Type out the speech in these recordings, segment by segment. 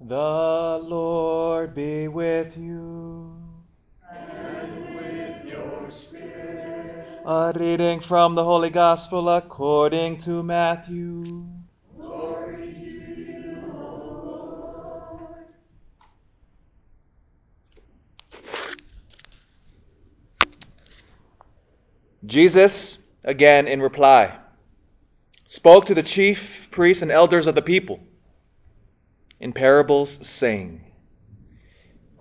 The Lord be with you. And with your spirit. A reading from the Holy Gospel according to Matthew. Glory to you, O Lord. Jesus, again in reply, spoke to the chief priests and elders of the people in parables, saying,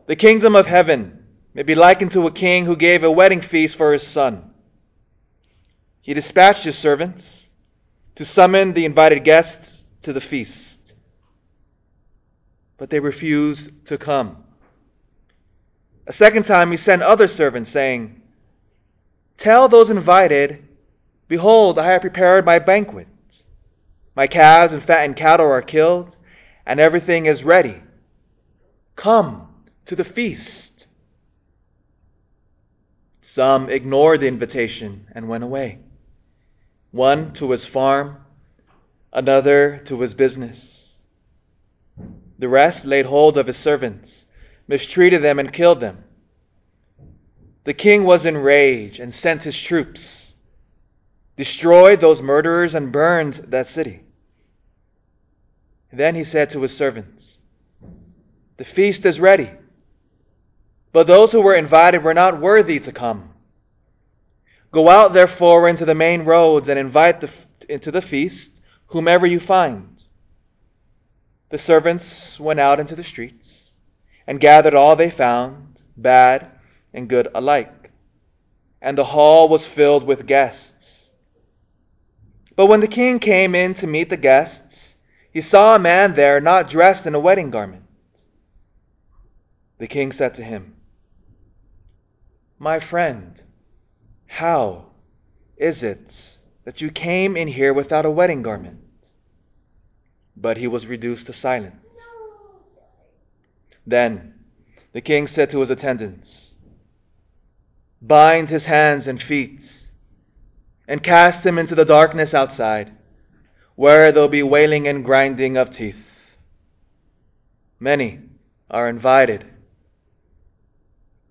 "The kingdom of heaven may be likened to a king who gave a wedding feast for his son. He dispatched his servants to summon the invited guests to the feast, but they refused to come. A second time he sent other servants, saying, 'Tell those invited, behold, I have prepared my banquet. My calves and fattened cattle are killed, and everything is ready. Come to the feast.' Some ignored the invitation and went away, one to his farm, another to his business. The rest laid hold of his servants, mistreated them, and killed them. The king was enraged and sent his troops, destroyed those murderers, and burned that city. Then he said to his servants, 'The feast is ready, but those who were invited were not worthy to come. Go out therefore into the main roads and invite into the feast whomever you find.' The servants went out into the streets and gathered all they found, bad and good alike, and the hall was filled with guests. But when the king came in to meet the guests, he saw a man there not dressed in a wedding garment. The king said to him, 'My friend, how is it that you came in here without a wedding garment?' But he was reduced to silence. Then the king said to his attendants, 'Bind his hands and feet and cast him into the darkness outside, where there'll be wailing and grinding of teeth. Many are invited,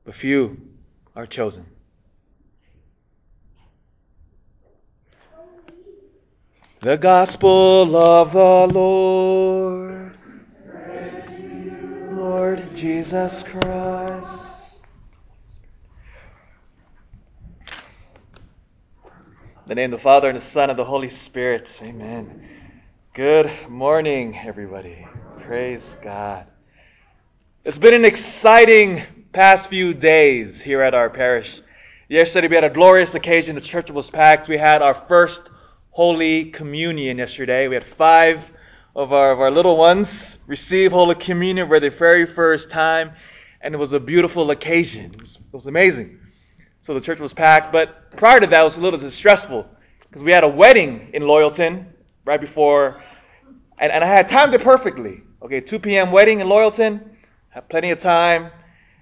but few are chosen.'" The Gospel of the Lord. Praise to you, Lord Jesus Christ. In the name of the Father, and the Son, and the Holy Spirit. Amen. Good morning, everybody. Praise God. It's been an exciting past few days here at our parish. Yesterday we had a glorious occasion. The church was packed. We had our first Holy Communion yesterday. We had five of our little ones receive Holy Communion for the very first time, and it was a beautiful occasion. It was amazing. So the church was packed, but prior to that it was a little stressful because we had a wedding in Loyalton right before, and I had timed it perfectly. Okay, 2 p.m. wedding in Loyalton, had plenty of time,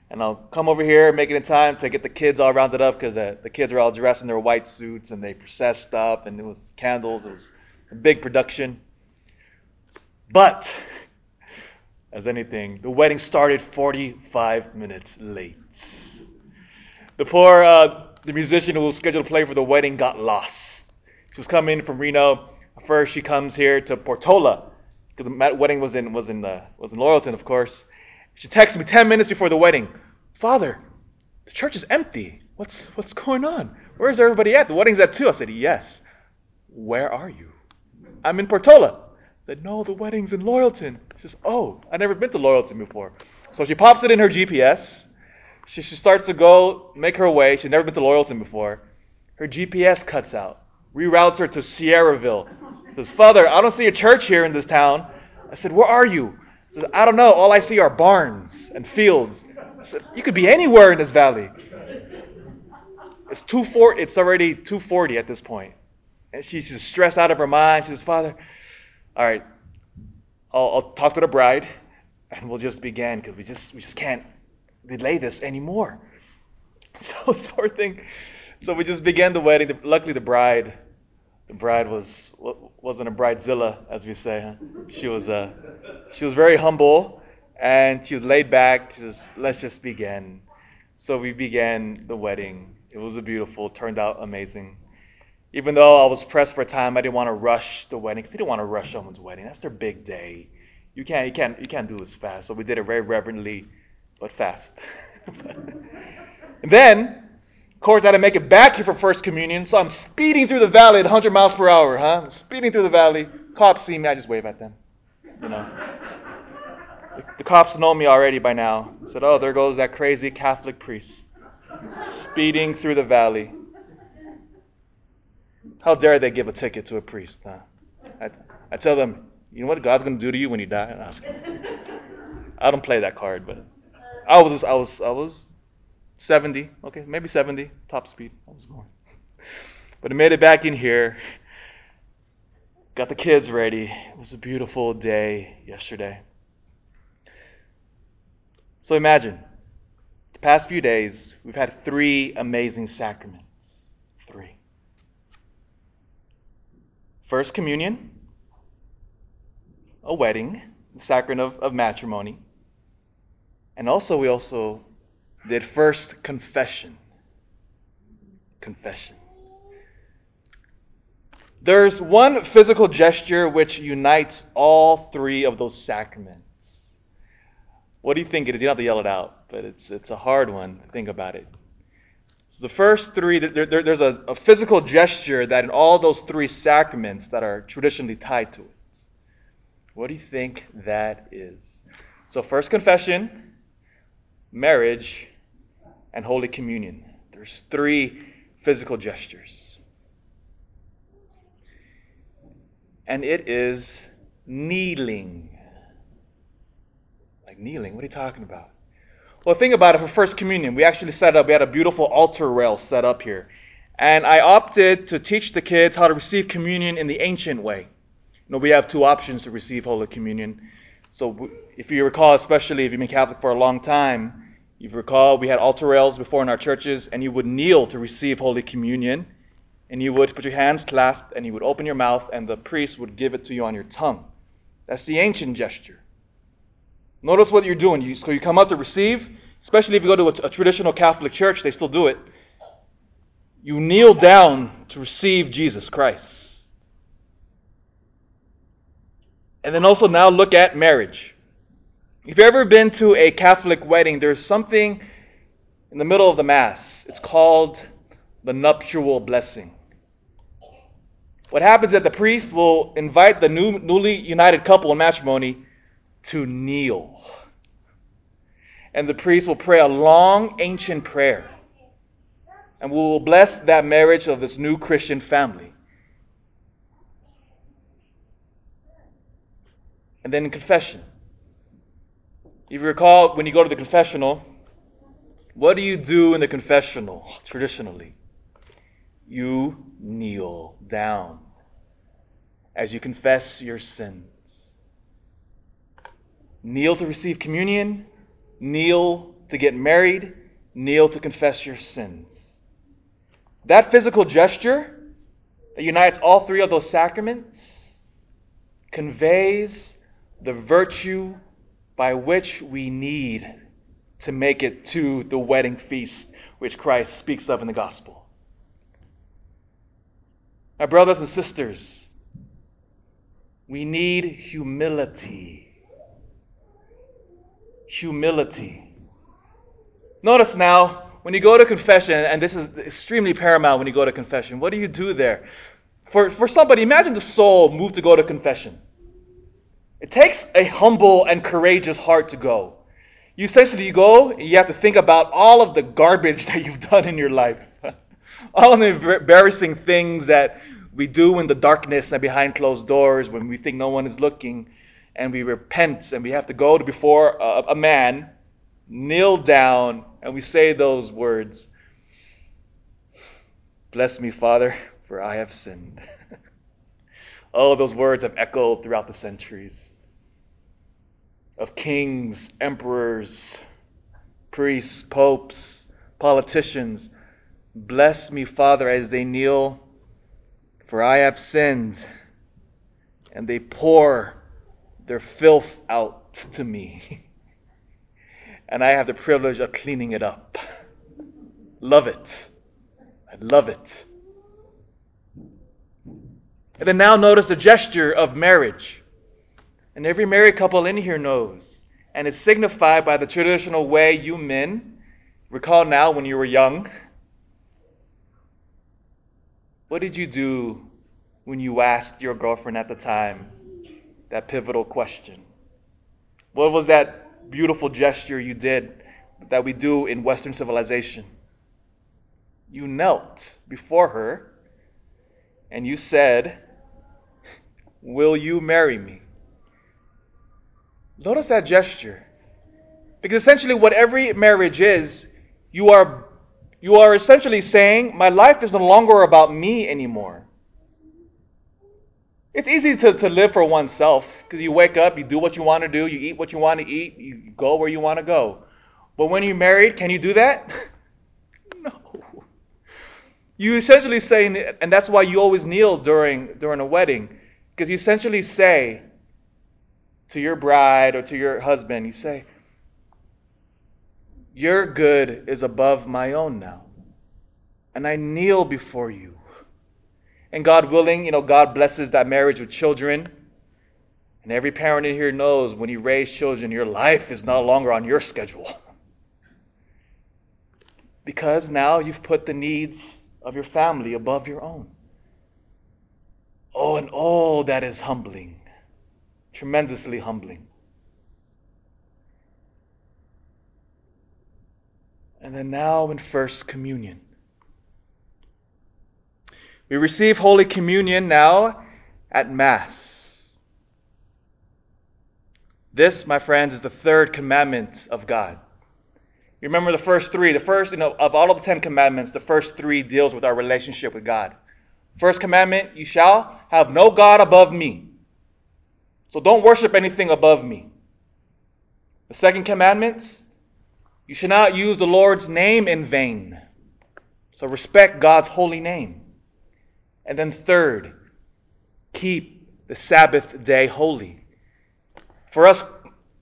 and I'll come over here making it time to get the kids all rounded up because the kids were all dressed in their white suits and they processed up and it was candles, it was a big production. But, as anything, the wedding started 45 minutes late. The poor the musician who was scheduled to play for the wedding got lost. She was coming from Reno. First, she comes here to Portola because the wedding was in Laurelton, of course. She texts me 10 minutes before the wedding, "Father, the church is empty. What's going on? Where's everybody at? The wedding's at 2:00." I said, "Yes. Where are you?" "I'm in Portola." I said, "No, the wedding's in Laurelton." She says, "Oh, I've never been to Laurelton before." So she pops it in her GPS. She starts to go make her way. She's never been to Loyalton before. Her GPS cuts out, reroutes her to Sierraville. Says, "Father, I don't see a church here in this town." I said, "Where are you?" Says, "I don't know. All I see are barns and fields." I said, "You could be anywhere in this valley." It's 2:40. It's already 2:40 at this point, and she's just stressed out of her mind. She says, "Father, all right, I'll talk to the bride, and we'll just begin because we just can't delay this anymore." So this poor thing. So we just began the wedding. Luckily, the bride wasn't a bridezilla, as we say. Huh? She was very humble And she was laid back, just, let's just begin. So we began the wedding. It was beautiful, turned out amazing. Even though I was pressed for time, I didn't want to rush the wedding, because you don't want to rush someone's wedding. That's their big day. You can't do this fast. So we did it very reverently, but fast. And then, of course, I had to make it back here for First Communion, so I'm speeding through the valley at 100 miles per hour, huh? Speeding through the valley. Cops see me, I just wave at them, you know. The cops know me already by now. I said, oh, there goes that crazy Catholic priest speeding through the valley. How dare they give a ticket to a priest, huh? I tell them, you know what God's going to do to you when you die? And I don't play that card, but I was 70, okay, maybe 70, top speed. I was going. But I made it back in here. Got the kids ready. It was a beautiful day yesterday. So imagine, the past few days, we've had 3 amazing sacraments. 3. First Communion, a wedding, the sacrament of matrimony. And also, we also did First Confession. Confession. There's one physical gesture which unites all 3 of those sacraments. What do you think it is? You don't have to yell it out, but it's a hard one. Think about it. So the first 3, there's a physical gesture that in all those 3 sacraments that are traditionally tied to it. What do you think that is? So First Confession, marriage, and Holy Communion. There's 3 physical gestures. And it is kneeling. Kneeling, what are you talking about? Well, think about it. For First Communion, we actually set up, we had a beautiful altar rail set up here. And I opted to teach the kids how to receive communion in the ancient way. You know, we have 2 options to receive Holy Communion. So if you recall, especially if you've been Catholic for a long time, you recall we had altar rails before in our churches, and you would kneel to receive Holy Communion, and you would put your hands clasped, and you would open your mouth, and the priest would give it to you on your tongue. That's the ancient gesture. Notice what you're doing. So you come out to receive, especially if you go to a traditional Catholic church, they still do it. You kneel down to receive Jesus Christ. And then also now look at marriage. If you've ever been to a Catholic wedding, there's something in the middle of the Mass. It's called the nuptial blessing. What happens is that the priest will invite the newly united couple in matrimony to kneel. And the priest will pray a long ancient prayer. And we will bless that marriage of this new Christian family. And then in confession. If you recall, when you go to the confessional, what do you do in the confessional traditionally? You kneel down as you confess your sin. Kneel to receive communion, kneel to get married, kneel to confess your sins. That physical gesture that unites all 3 of those sacraments conveys the virtue by which we need to make it to the wedding feast which Christ speaks of in the gospel. My brothers and sisters, we need humility. Humility. Notice now, when you go to confession, and this is extremely paramount when you go to confession, what do you do there? For somebody, imagine the soul moved to go to confession. It takes a humble and courageous heart to go. You essentially go, and you have to think about all of the garbage that you've done in your life. All of the embarrassing things that we do in the darkness and behind closed doors when we think no one is looking. And we repent, and we have to go before a man, kneel down, and we say those words, "Bless me, Father, for I have sinned." Oh, those words have echoed throughout the centuries of kings, emperors, priests, popes, politicians. Bless me, Father, as they kneel, for I have sinned, and they pour their filth out to me. and I have the privilege of cleaning it up. Love it. I love it. And then now notice the gesture of marriage. And every married couple in here knows. And it's signified by the traditional way you men recall now when you were young. What did you do when you asked your girlfriend at the time that pivotal question? What was that beautiful gesture you did that we do in Western civilization? You knelt before her and you said, "Will you marry me?" Notice that gesture. Because essentially what every marriage is, you are essentially saying, my life is no longer about me anymore. It's easy to live for oneself because you wake up, you do what you want to do, you eat what you want to eat, you go where you want to go. But when you're married, can you do that? No. You essentially say, and that's why you always kneel during a wedding, because you essentially say, to your bride or to your husband, you say, your good is above my own now. And I kneel before you. And God willing, God blesses that marriage with children. And every parent in here knows when you raise children, your life is no longer on your schedule. Because now you've put the needs of your family above your own. Oh, and all that is humbling. Tremendously humbling. And then now in First Communion. We receive Holy Communion now at Mass. This, my friends, is the third commandment of God. You remember the first three. The first, of all of the 10 commandments, the first three deals with our relationship with God. First commandment, you shall have no God above me. So don't worship anything above me. The second commandment, you should not use the Lord's name in vain. So respect God's holy name. And then third, keep the Sabbath day holy. For us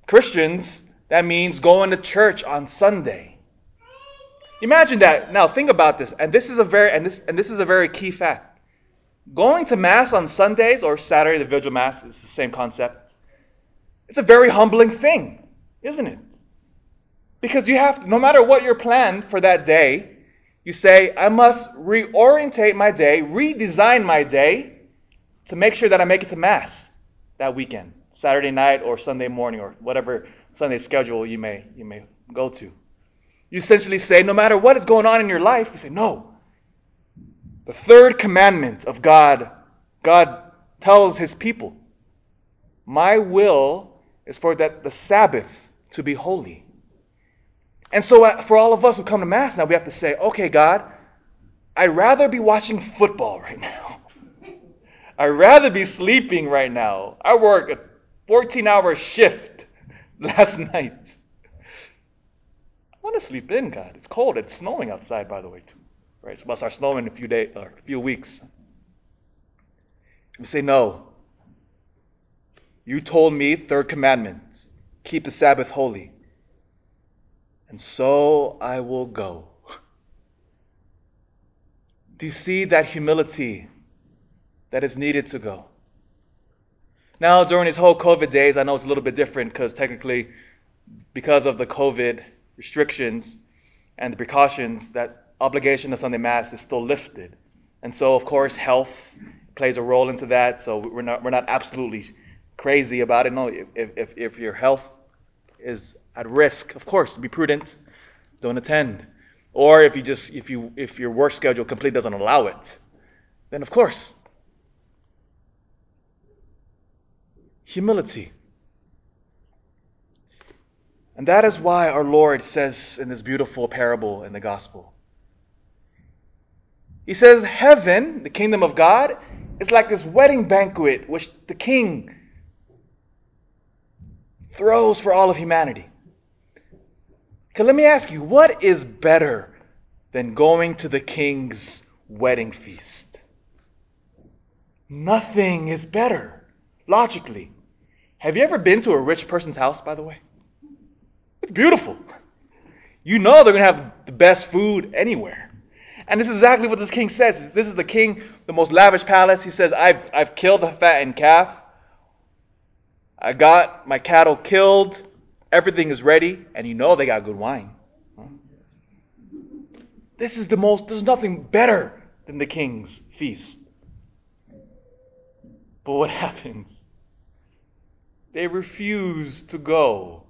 Christians, that means going to church on Sunday. Imagine that. Now think about this. And this is a very key fact. Going to Mass on Sundays or Saturday, the Vigil Mass, is the same concept. It's a very humbling thing, isn't it? Because you have to, no matter what your plan for that day, you say, I must reorientate my day, redesign my day to make sure that I make it to Mass that weekend, Saturday night or Sunday morning or whatever Sunday schedule you may go to. You essentially say, no matter what is going on in your life, you say, no. The third commandment of God tells his people, my will is for that the Sabbath to be holy. And so for all of us who come to Mass now, we have to say, okay, God, I'd rather be watching football right now. I'd rather be sleeping right now. I worked a 14-hour shift last night. I want to sleep in, God. It's cold. It's snowing outside, by the way, too. Right, it's about to start snowing in a few weeks. We say, no. You told me, third commandment, keep the Sabbath holy. And so I will go. Do you see that humility that is needed to go? Now, during these whole COVID days, I know it's a little bit different because technically, because of the COVID restrictions and the precautions, that obligation of Sunday Mass is still lifted. And so, of course, health plays a role into that. So we're not absolutely crazy about it. No, if your health is at risk, of course, be prudent. Don't attend. Or if your work schedule completely doesn't allow it, then of course. Humility. And that is why our Lord says in this beautiful parable in the Gospel, he says, heaven, the kingdom of God, is like this wedding banquet which the king throws for all of humanity. Okay, let me ask you, what is better than going to the king's wedding feast? Nothing is better, logically. Have you ever been to a rich person's house, by the way? It's beautiful. You know they're going to have the best food anywhere. And this is exactly what this king says. This is the king, the most lavish palace. He says, I've killed the fattened calf. I got my cattle killed. Everything is ready. And you know they got good wine. This is the most, there's nothing better than the king's feast. But what happens? They refuse to go.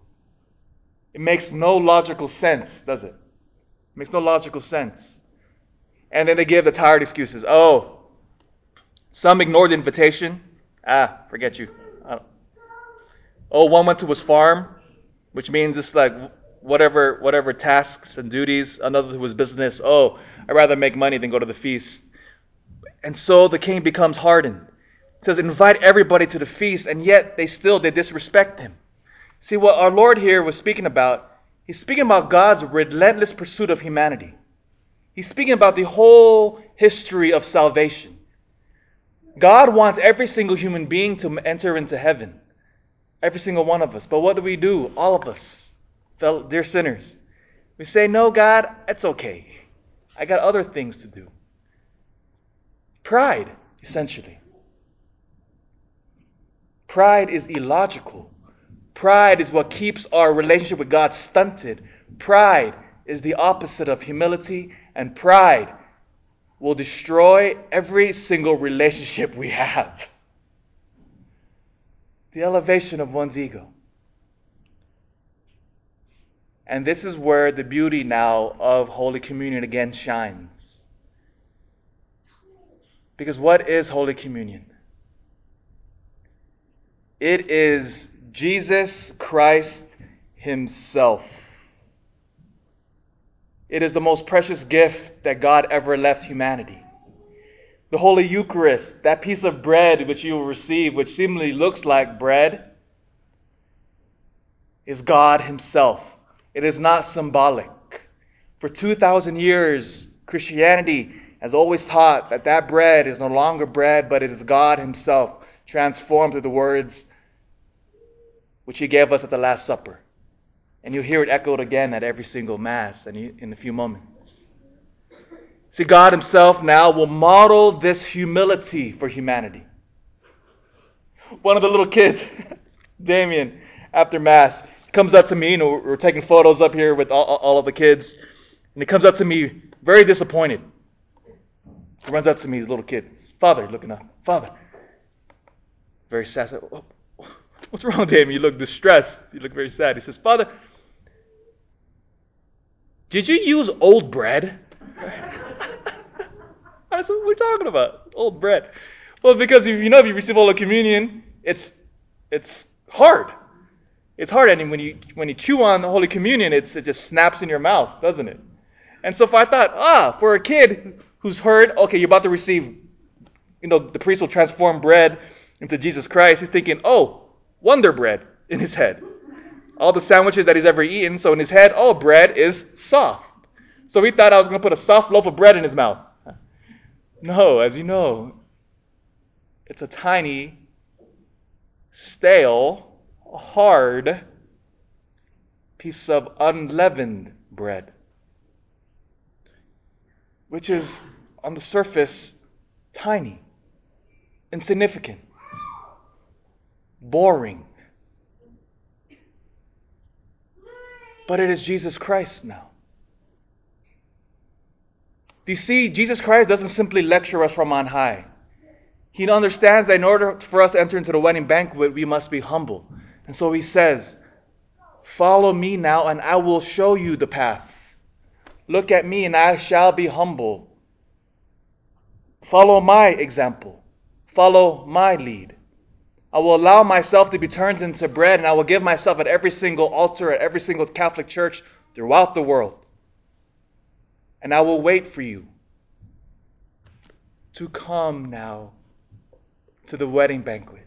It makes no logical sense, does it? It makes no logical sense. And then they give the tired excuses. Oh, some ignored the invitation. Forget you. Oh, one went to his farm, which means it's like whatever tasks and duties, another to his business. Oh, I'd rather make money than go to the feast. And so the king becomes hardened. It says, invite everybody to the feast, and yet they disrespect him. See, what our Lord here was speaking about, he's speaking about God's relentless pursuit of humanity. He's speaking about the whole history of salvation. God wants every single human being to enter into heaven. Every single one of us. But what do we do? All of us, dear sinners. We say, no, God, it's okay. I got other things to do. Pride, essentially. Pride is illogical. Pride is what keeps our relationship with God stunted. Pride is the opposite of humility, and pride will destroy every single relationship we have. The elevation of one's ego. And this is where the beauty now of Holy Communion again shines. Because what is Holy Communion? It is Jesus Christ Himself. It is the most precious gift that God ever left humanity. The Holy Eucharist, that piece of bread which you will receive, which seemingly looks like bread, is God Himself. It is not symbolic. For 2,000 years, Christianity has always taught that bread is no longer bread, but it is God Himself, transformed through the words which He gave us at the Last Supper. And you'll hear it echoed again at every single Mass and in a few moments. See, God Himself now will model this humility for humanity. One of the little kids, Damien, after Mass, comes up to me, and we're taking photos up here with all of the kids, and he comes up to me very disappointed. He runs up to me, the little kid, Father, looking up, Father. Very sad. I said, what's wrong, Damien? You look distressed. You look very sad. He says, Father, did you use old bread? I said, what are we talking about? Old bread. Well, because if you receive Holy Communion, it's hard. It's hard, and when you chew on the Holy Communion, it just snaps in your mouth, doesn't it? And so I thought, for a kid who's heard, okay, you're about to receive, the priest will transform bread into Jesus Christ. He's thinking, oh, Wonder Bread in his head. All the sandwiches that he's ever eaten, so in his head, oh, bread is soft. So he thought I was going to put a soft loaf of bread in his mouth. No, as you know, it's a tiny, stale, hard piece of unleavened bread, which is, on the surface, tiny, insignificant, boring. But it is Jesus Christ now. Do you see, Jesus Christ doesn't simply lecture us from on high. He understands that in order for us to enter into the wedding banquet, we must be humble. And so He says, follow me now and I will show you the path. Look at me and I shall be humble. Follow my example. Follow my lead. I will allow myself to be turned into bread, and I will give myself at every single altar, at every single Catholic church throughout the world. And I will wait for you to come now to the wedding banquet.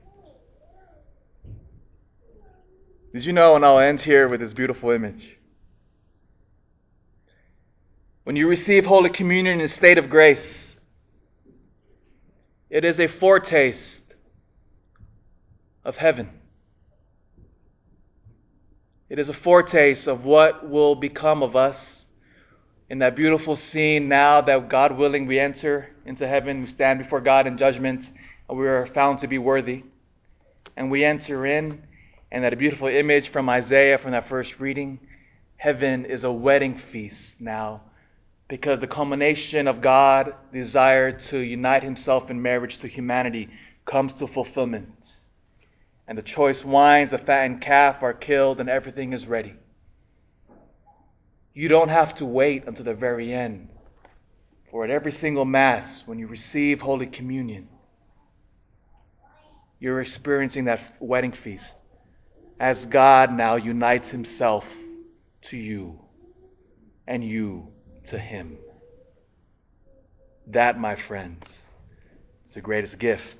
Did you know, and I'll end here with this beautiful image. When you receive Holy Communion in a state of grace, it is a foretaste of heaven. It is a foretaste of what will become of us in that beautiful scene now that, God willing, we enter into heaven. We stand before God in judgment and we are found to be worthy. And we enter in, and that beautiful image from Isaiah from that first reading, heaven is a wedding feast now because the culmination of God's desire to unite himself in marriage to humanity comes to fulfillment. And the choice wines, the fattened calf are killed, and everything is ready. You don't have to wait until the very end. For at every single Mass, when you receive Holy Communion, you're experiencing that wedding feast as God now unites himself to you and you to him. That, my friends, is the greatest gift.